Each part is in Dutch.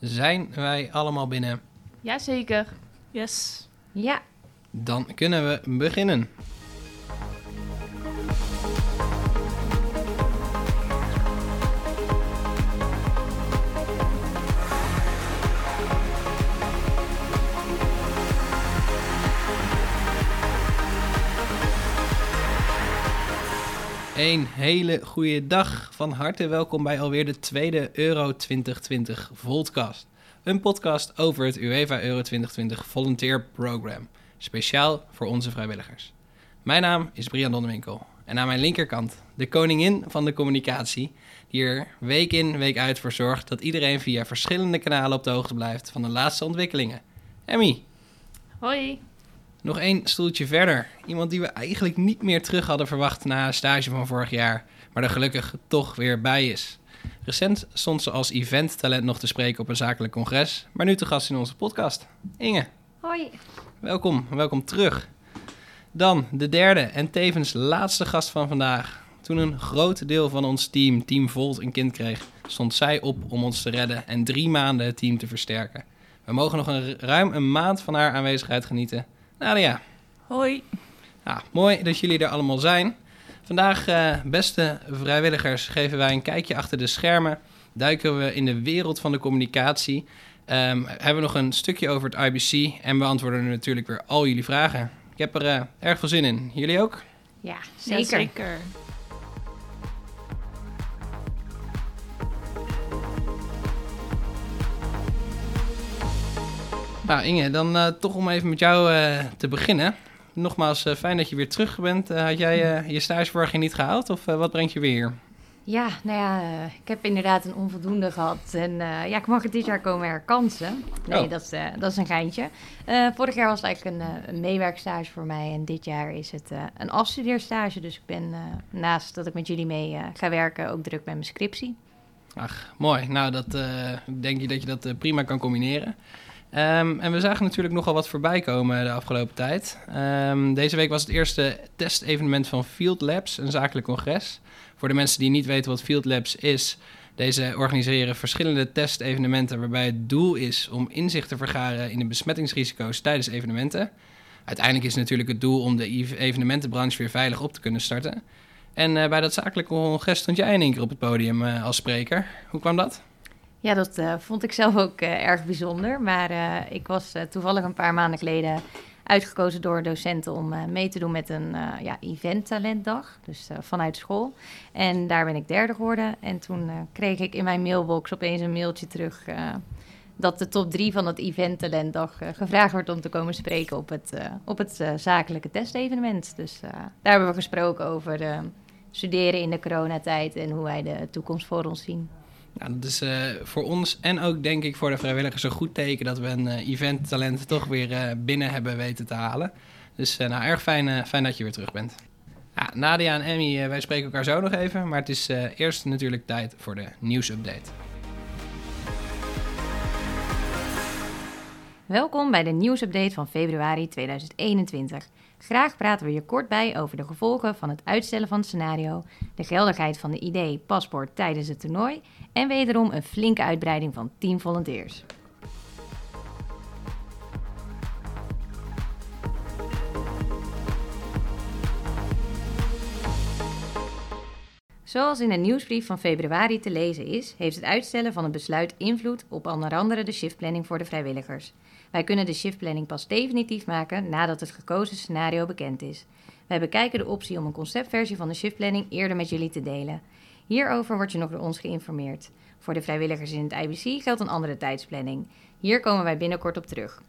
Zijn wij allemaal binnen? Jazeker. Yes. Ja. Dan kunnen we beginnen. Een hele goede dag. Van harte welkom bij alweer de tweede Euro 2020 Voltcast. Een podcast over het UEFA Euro 2020 Volunteer Program. Speciaal voor onze vrijwilligers. Mijn naam is Brian Donnenwinkel. En aan mijn linkerkant de koningin van de communicatie. Die er week in, week uit voor zorgt dat iedereen via verschillende kanalen op de hoogte blijft van de laatste ontwikkelingen. Emmy. Hoi. Nog één stoeltje verder. Iemand die we eigenlijk niet meer terug hadden verwacht na een stage van vorig jaar, maar er gelukkig toch weer bij is. Recent stond ze als eventtalent nog te spreken op een zakelijk congres, maar nu te gast in onze podcast. Inge. Hoi. Welkom terug. Dan de derde en tevens laatste gast van vandaag. Toen een groot deel van ons team, Team Volt, een kind kreeg, stond zij op om ons te redden en 3 maanden het team te versterken. We mogen nog ruim een maand van haar aanwezigheid genieten. Nadia. Hoi. Ja, mooi dat jullie er allemaal zijn. Vandaag, beste vrijwilligers, geven wij een kijkje achter de schermen. Duiken we in de wereld van de communicatie. Hebben we nog een stukje over het IBC en beantwoorden natuurlijk weer al jullie vragen. Ik heb er erg veel zin in. Jullie ook? Ja, zeker. Ja, zeker. Nou Inge, dan toch om even met jou te beginnen. Nogmaals, fijn dat je weer terug bent. Had jij je stage vorig jaar niet gehaald of wat brengt je weer hier? Ja, nou ja, ik heb inderdaad een onvoldoende gehad. En ja, ik mag het dit jaar komen herkansen. Nee, dat is een geintje. Vorig jaar was het eigenlijk een meewerkstage voor mij. En dit jaar is het een afstudeerstage. Dus ik ben naast dat ik met jullie mee ga werken ook druk bij mijn scriptie. Ach, mooi. Nou, dat denk je dat je dat prima kan combineren. En we zagen natuurlijk nogal wat voorbij komen de afgelopen tijd. Deze week was het eerste testevenement van Field Labs, een zakelijk congres. Voor de mensen die niet weten wat Field Labs is, deze organiseren verschillende testevenementen waarbij het doel is om inzicht te vergaren in de besmettingsrisico's tijdens evenementen. Uiteindelijk is het natuurlijk het doel om de evenementenbranche weer veilig op te kunnen starten. En bij dat zakelijk congres stond jij in één keer op het podium als spreker. Hoe kwam dat? Ja, dat vond ik zelf ook erg bijzonder. Maar ik was toevallig een paar maanden geleden uitgekozen door docenten om mee te doen met een eventtalentdag. Dus vanuit school. En daar ben ik derde geworden. En toen kreeg ik in mijn mailbox opeens een mailtje terug dat de top 3 van het eventtalentdag gevraagd wordt om te komen spreken op het zakelijke testevenement. Dus daar hebben we gesproken over studeren in de coronatijd en hoe wij de toekomst voor ons zien. Nou, dat is voor ons en ook denk ik voor de vrijwilligers een goed teken dat we een eventtalent toch weer binnen hebben weten te halen. Dus erg fijn dat je weer terug bent. Ja, Nadia en Emmy, wij spreken elkaar zo nog even, maar het is eerst natuurlijk tijd voor de nieuwsupdate. Welkom bij de nieuwsupdate van februari 2021. Graag praten we je kort bij over de gevolgen van het uitstellen van het scenario, de geldigheid van de ID-paspoort tijdens het toernooi en wederom een flinke uitbreiding van 10 volunteers. Zoals in de nieuwsbrief van februari te lezen is, heeft het uitstellen van het besluit invloed op onder andere de shiftplanning voor de vrijwilligers. Wij kunnen de shiftplanning pas definitief maken nadat het gekozen scenario bekend is. Wij bekijken de optie om een conceptversie van de shiftplanning eerder met jullie te delen. Hierover wordt je nog door ons geïnformeerd. Voor de vrijwilligers in het IBC geldt een andere tijdsplanning. Hier komen wij binnenkort op terug.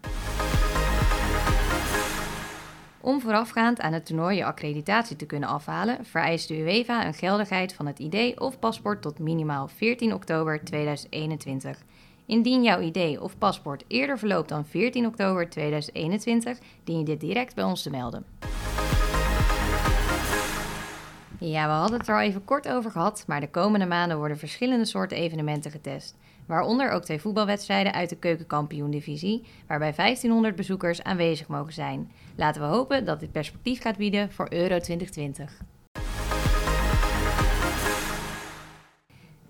Om voorafgaand aan het toernooi je accreditatie te kunnen afhalen, vereist de UEFA een geldigheid van het ID of paspoort tot minimaal 14 oktober 2021. Indien jouw ID of paspoort eerder verloopt dan 14 oktober 2021, dien je dit direct bij ons te melden. Ja, we hadden het er al even kort over gehad, maar de komende maanden worden verschillende soorten evenementen getest. Waaronder ook 2 voetbalwedstrijden uit de keukenkampioen-divisie, waarbij 1500 bezoekers aanwezig mogen zijn. Laten we hopen dat dit perspectief gaat bieden voor Euro 2020.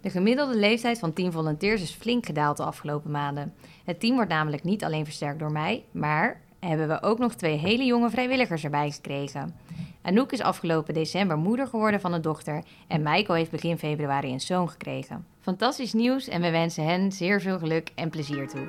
De gemiddelde leeftijd van teamvolunteers is flink gedaald de afgelopen maanden. Het team wordt namelijk niet alleen versterkt door mij, maar hebben we ook nog 2 hele jonge vrijwilligers erbij gekregen. Anouk is afgelopen december moeder geworden van een dochter en Michael heeft begin februari een zoon gekregen. Fantastisch nieuws en we wensen hen zeer veel geluk en plezier toe.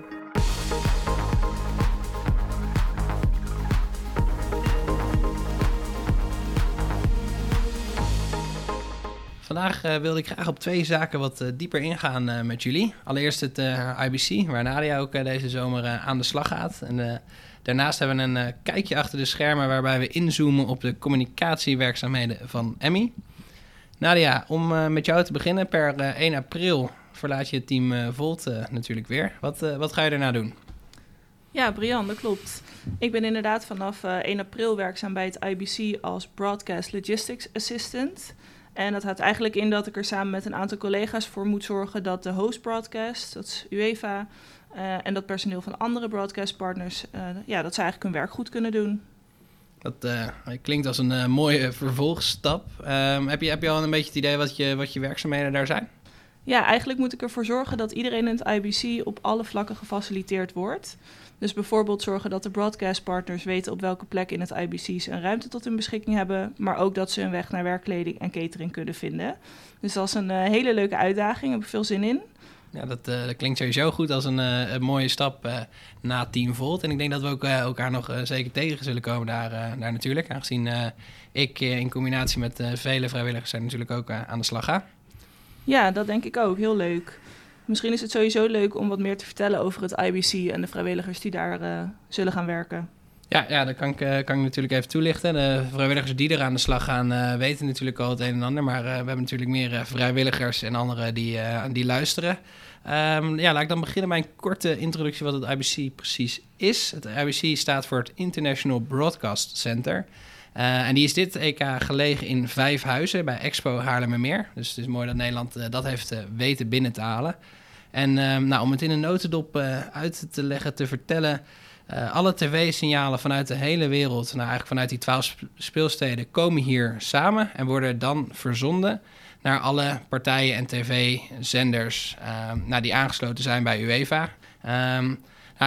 Vandaag wilde ik graag op 2 zaken wat dieper ingaan met jullie. Allereerst het IBC, waar Nadia ook deze zomer aan de slag gaat. En, daarnaast hebben we een kijkje achter de schermen waarbij we inzoomen op de communicatiewerkzaamheden van Emmy. Nadia, om met jou te beginnen, per 1 april verlaat je het team Volt natuurlijk weer. Wat ga je daarna doen? Ja, Brian, dat klopt. Ik ben inderdaad vanaf 1 april werkzaam bij het IBC als Broadcast Logistics Assistant. En dat houdt eigenlijk in dat ik er samen met een aantal collega's voor moet zorgen dat de host broadcast, dat is UEFA, en dat personeel van andere broadcastpartners, dat ze eigenlijk hun werk goed kunnen doen. Dat klinkt als een mooie vervolgstap. Heb je al een beetje het idee wat je werkzaamheden daar zijn? Ja, eigenlijk moet ik ervoor zorgen dat iedereen in het IBC op alle vlakken gefaciliteerd wordt. Dus bijvoorbeeld zorgen dat de broadcastpartners weten op welke plek in het IBC ze een ruimte tot hun beschikking hebben, maar ook dat ze een weg naar werkkleding en catering kunnen vinden. Dus dat is een hele leuke uitdaging, daar heb ik veel zin in. Ja, dat klinkt sowieso goed als een mooie stap na Team Volt. En ik denk dat we ook elkaar nog zeker tegen zullen komen daar natuurlijk. Aangezien ik in combinatie met vele vrijwilligers zijn natuurlijk ook aan de slag ga. Ja, dat denk ik ook. Heel leuk. Misschien is het sowieso leuk om wat meer te vertellen over het IBC en de vrijwilligers die daar zullen gaan werken. Ja, dat kan ik natuurlijk even toelichten. De vrijwilligers die er aan de slag gaan weten natuurlijk al het een en ander. Maar we hebben natuurlijk meer vrijwilligers en anderen die luisteren. Laat ik dan beginnen bij een korte introductie wat het IBC precies is. Het IBC staat voor het International Broadcast Center. En die is dit EK gelegen in 5 huizen bij Expo Haarlemmermeer. Dus het is mooi dat Nederland dat heeft weten binnen te halen. En om het in een notendop uit te leggen, te vertellen, alle tv-signalen vanuit de hele wereld, eigenlijk vanuit die 12 speelsteden, komen hier samen en worden dan verzonden naar alle partijen en tv-zenders die aangesloten zijn bij UEFA.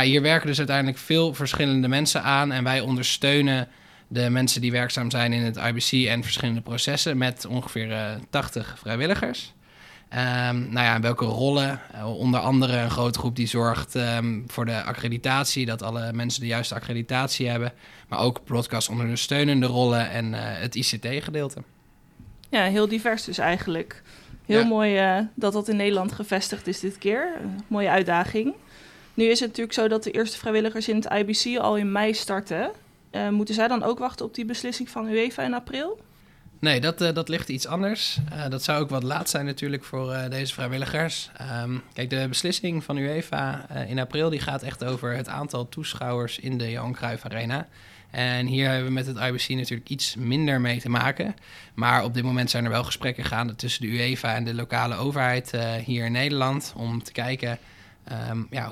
Hier werken dus uiteindelijk veel verschillende mensen aan en wij ondersteunen de mensen die werkzaam zijn in het IBC en verschillende processen met ongeveer 80 vrijwilligers. Welke rollen? Onder andere een grote groep die zorgt voor de accreditatie, dat alle mensen de juiste accreditatie hebben. Maar ook broadcast ondersteunende rollen en het ICT-gedeelte. Ja, heel divers dus eigenlijk. Heel mooi dat in Nederland gevestigd is dit keer. Een mooie uitdaging. Nu is het natuurlijk zo dat de eerste vrijwilligers in het IBC al in mei starten. Moeten zij dan ook wachten op die beslissing van UEFA in april? Nee, dat ligt iets anders. Dat zou ook wat laat zijn natuurlijk voor deze vrijwilligers. Kijk, de beslissing van UEFA in april die gaat echt over het aantal toeschouwers in de Johan Cruijff Arena. En hier hebben we met het IBC natuurlijk iets minder mee te maken. Maar op dit moment zijn er wel gesprekken gaande tussen de UEFA en de lokale overheid hier in Nederland om te kijken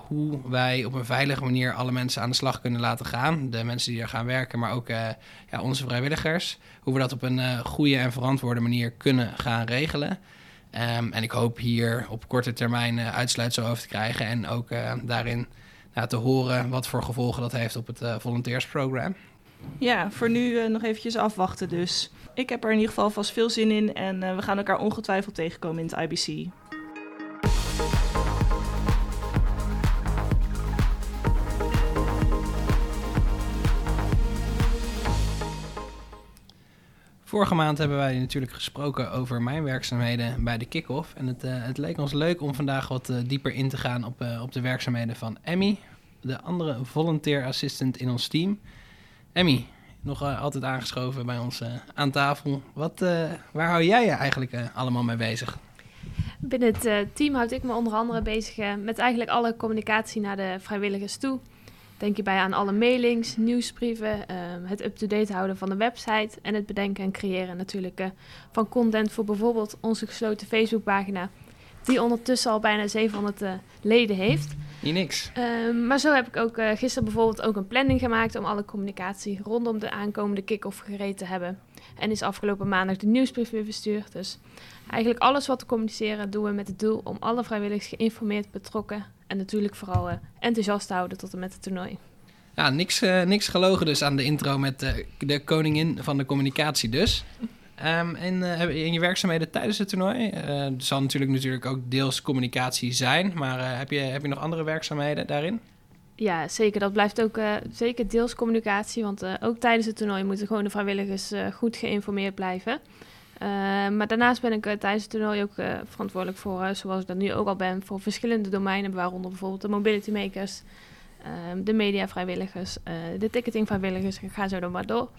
hoe wij op een veilige manier alle mensen aan de slag kunnen laten gaan. De mensen die er gaan werken, maar ook onze vrijwilligers. Hoe we dat op een goede en verantwoorde manier kunnen gaan regelen. En ik hoop hier op korte termijn uitsluitsel over te krijgen. En ook daarin te horen wat voor gevolgen dat heeft op het volunteersprogramma. Ja, voor nu nog eventjes afwachten dus. Ik heb er in ieder geval vast veel zin in. En we gaan elkaar ongetwijfeld tegenkomen in het IBC. Vorige maand hebben wij natuurlijk gesproken over mijn werkzaamheden bij de kick-off. En het leek ons leuk om vandaag wat dieper in te gaan op de werkzaamheden van Emmy, de andere volunteer assistant in ons team. Emmy, nog altijd aangeschoven bij ons aan tafel. Waar hou jij je eigenlijk allemaal mee bezig? Binnen het team houd ik me onder andere bezig met eigenlijk alle communicatie naar de vrijwilligers toe. Denk hierbij aan alle mailings, nieuwsbrieven, het up-to-date houden van de website en het bedenken en creëren natuurlijk van content voor bijvoorbeeld onze gesloten Facebookpagina, die ondertussen al bijna 700 leden heeft. Niet niks. Maar zo heb ik ook gisteren bijvoorbeeld ook een planning gemaakt om alle communicatie rondom de aankomende kick-off gereed te hebben. En is afgelopen maandag de nieuwsbrief weer verstuurd. Dus eigenlijk alles wat we communiceren doen we met het doel om alle vrijwilligers geïnformeerd, betrokken en natuurlijk vooral enthousiast te houden tot en met het toernooi. Ja, niks gelogen dus aan de intro met de koningin van de communicatie dus. In je werkzaamheden tijdens het toernooi, er zal natuurlijk ook deels communicatie zijn, maar heb je nog andere werkzaamheden daarin? Ja, zeker. Dat blijft ook zeker deels communicatie, want ook tijdens het toernooi moeten gewoon de vrijwilligers goed geïnformeerd blijven. Maar daarnaast ben ik tijdens het toernooi ook verantwoordelijk voor, zoals ik dat nu ook al ben, voor verschillende domeinen, waaronder bijvoorbeeld de mobility makers, de mediavrijwilligers, de ticketingvrijwilligers, ik ga zo dan maar door.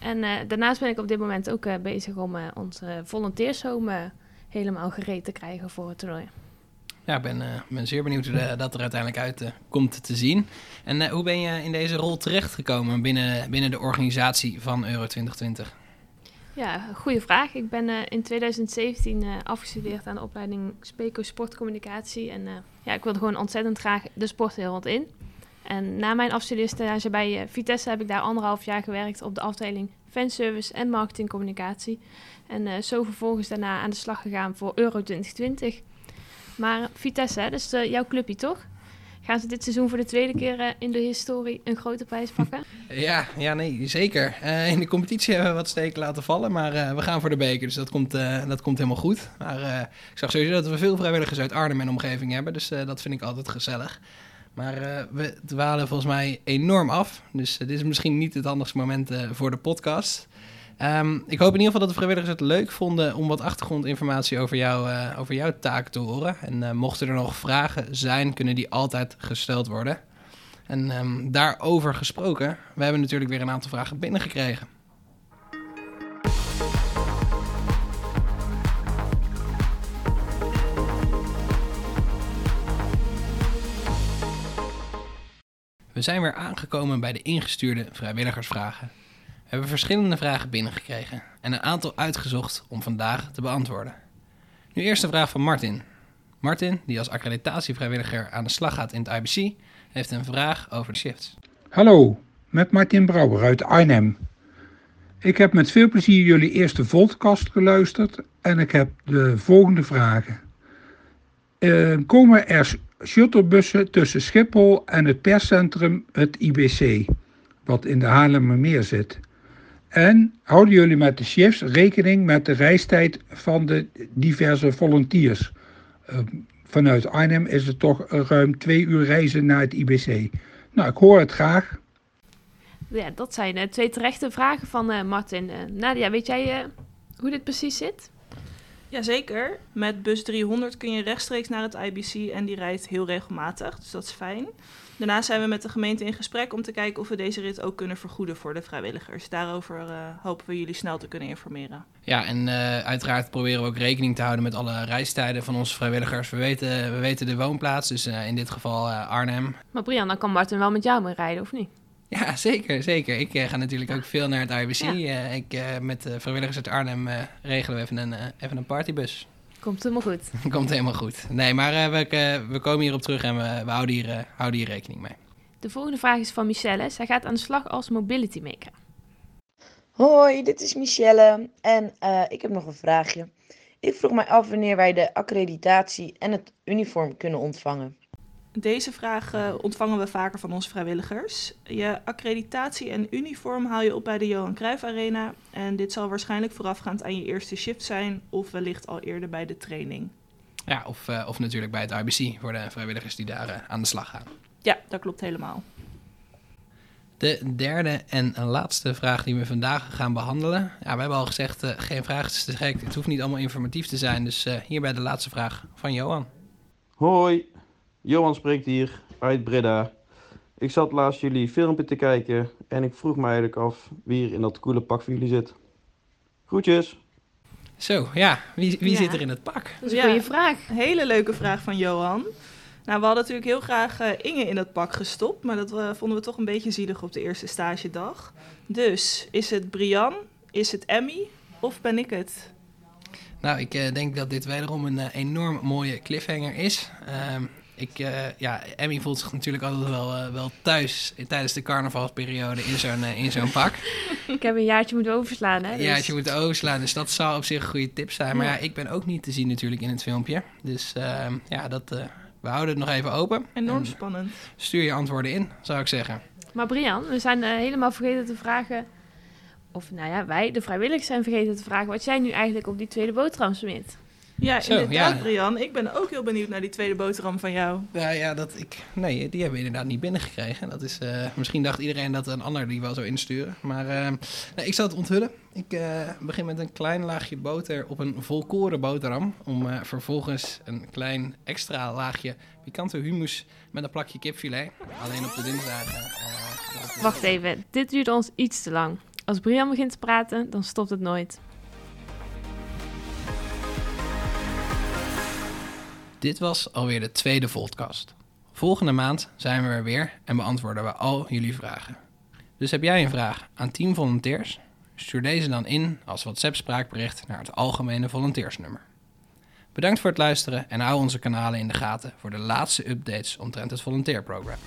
En daarnaast ben ik op dit moment ook bezig om onze volunteershome helemaal gereed te krijgen voor het toernooi. Ja, ik ben zeer benieuwd hoe dat er uiteindelijk uit komt te zien. En hoe ben je in deze rol terechtgekomen binnen de organisatie van Euro 2020? Ja, goede vraag. Ik ben in 2017 afgestudeerd aan de opleiding Speco Sportcommunicatie. En ik wilde gewoon ontzettend graag de sportwereld in. En na mijn afstudeerstage bij Vitesse heb ik daar 1,5 jaar gewerkt op de afdeling fanservice en marketingcommunicatie. En zo vervolgens daarna aan de slag gegaan voor Euro 2020. Maar Vitesse, dat is jouw clubje toch? Gaan ze dit seizoen voor de tweede keer in de historie een grote prijs pakken? Ja, nee, zeker. In de competitie hebben we wat steken laten vallen, maar we gaan voor de beker. Dus dat komt helemaal goed. Maar ik zag sowieso dat we veel vrijwilligers uit Arnhem en omgeving hebben. Dus dat vind ik altijd gezellig. Maar we dwalen volgens mij enorm af. Dus dit is misschien niet het handigste moment voor de podcast. Ik hoop in ieder geval dat de vrijwilligers het leuk vonden om wat achtergrondinformatie over jouw taak te horen. En mochten er nog vragen zijn, kunnen die altijd gesteld worden. En daarover gesproken, we hebben natuurlijk weer een aantal vragen binnengekregen. We zijn weer aangekomen bij de ingestuurde vrijwilligersvragen. We hebben verschillende vragen binnengekregen en een aantal uitgezocht om vandaag te beantwoorden. Nu eerst de vraag van Martin. Martin, die als accreditatievrijwilliger aan de slag gaat in het IBC, heeft een vraag over de shifts. Hallo, met Martin Brouwer uit Arnhem. Ik heb met veel plezier jullie eerste podcast geluisterd en ik heb de volgende vragen. Komen er shuttlebussen tussen Schiphol en het perscentrum, het IBC, wat in de Haarlemmermeer zit? En houden jullie met de shifts rekening met de reistijd van de diverse volunteers? Vanuit Arnhem is het toch ruim 2 uur reizen naar het IBC. Nou, ik hoor het graag. Ja, dat zijn 2 terechte vragen van Martin. Nadia, weet jij hoe dit precies zit? Jazeker, met bus 300 kun je rechtstreeks naar het IBC en die rijdt heel regelmatig, dus dat is fijn. Daarna zijn we met de gemeente in gesprek om te kijken of we deze rit ook kunnen vergoeden voor de vrijwilligers. Daarover hopen we jullie snel te kunnen informeren. Ja, en uiteraard proberen we ook rekening te houden met alle reistijden van onze vrijwilligers. We weten de woonplaats, dus in dit geval Arnhem. Maar Brian, dan kan Martin wel met jou mee rijden, of niet? Ja, zeker. Ik ga natuurlijk ook veel naar het IBC. Ja. Met vrijwilligers uit Arnhem regelen we even een partybus. Komt helemaal goed. Komt helemaal goed. Nee, maar we komen hierop terug en we houden hier rekening mee. De volgende vraag is van Michelle. Zij gaat aan de slag als mobility maker. Hoi, dit is Michelle en ik heb nog een vraagje. Ik vroeg mij af wanneer wij de accreditatie en het uniform kunnen ontvangen. Deze vraag ontvangen we vaker van onze vrijwilligers. Je accreditatie en uniform haal je op bij de Johan Cruijff Arena. En dit zal waarschijnlijk voorafgaand aan je eerste shift zijn of wellicht al eerder bij de training. Ja, of natuurlijk bij het IBC voor de vrijwilligers die daar aan de slag gaan. Ja, dat klopt helemaal. De derde en laatste vraag die we vandaag gaan behandelen. Ja, we hebben al gezegd, geen vraag is te gek. Het hoeft niet allemaal informatief te zijn. Dus hierbij de laatste vraag van Johan. Hoi. Johan spreekt hier uit Breda. Ik zat laatst jullie filmpje te kijken en ik vroeg me eigenlijk af wie er in dat coole pak van jullie zit. Groetjes. Zo, ja. Wie zit er in het pak? Dat is een goede vraag. Hele leuke vraag van Johan. Nou, we hadden natuurlijk heel graag Inge in dat pak gestopt, maar dat vonden we toch een beetje zielig op de eerste stagedag. Dus, is het Brian, is het Emmy of ben ik het? Nou, ik denk dat dit wederom een enorm mooie cliffhanger is. Emmy voelt zich natuurlijk altijd wel thuis tijdens de carnavalsperiode in zo'n pak. Ik heb een jaartje moeten overslaan, hè? Een jaartje moeten overslaan, dus dat zal op zich een goede tip zijn. Maar ja, ik ben ook niet te zien natuurlijk in het filmpje. Dus we houden het nog even open. Enorm spannend. Stuur je antwoorden in, zou ik zeggen. Maar Brian, we zijn helemaal vergeten te vragen... Of nou ja, wij, de vrijwilligers, zijn vergeten te vragen... wat jij nu eigenlijk op die tweede boterham smit. Ja, inderdaad, ja. Brian. Ik ben ook heel benieuwd naar die tweede boterham van jou. Nee, die hebben we inderdaad niet binnengekregen. Dat is, misschien dacht iedereen dat een ander die wel zou insturen. Maar ik zal het onthullen. Ik begin met een klein laagje boter op een volkoren boterham... om vervolgens een klein extra laagje pikante hummus... met een plakje kipfilet. Alleen op de dinsdagen... Wacht even, dit duurt ons iets te lang. Als Brian begint te praten, dan stopt het nooit. Dit was alweer de tweede Voltcast. Volgende maand zijn we er weer en beantwoorden we al jullie vragen. Dus heb jij een vraag aan Team Volunteers? Stuur deze dan in als WhatsApp-spraakbericht naar het algemene volunteersnummer. Bedankt voor het luisteren en hou onze kanalen in de gaten voor de laatste updates omtrent het volunteerprogramma.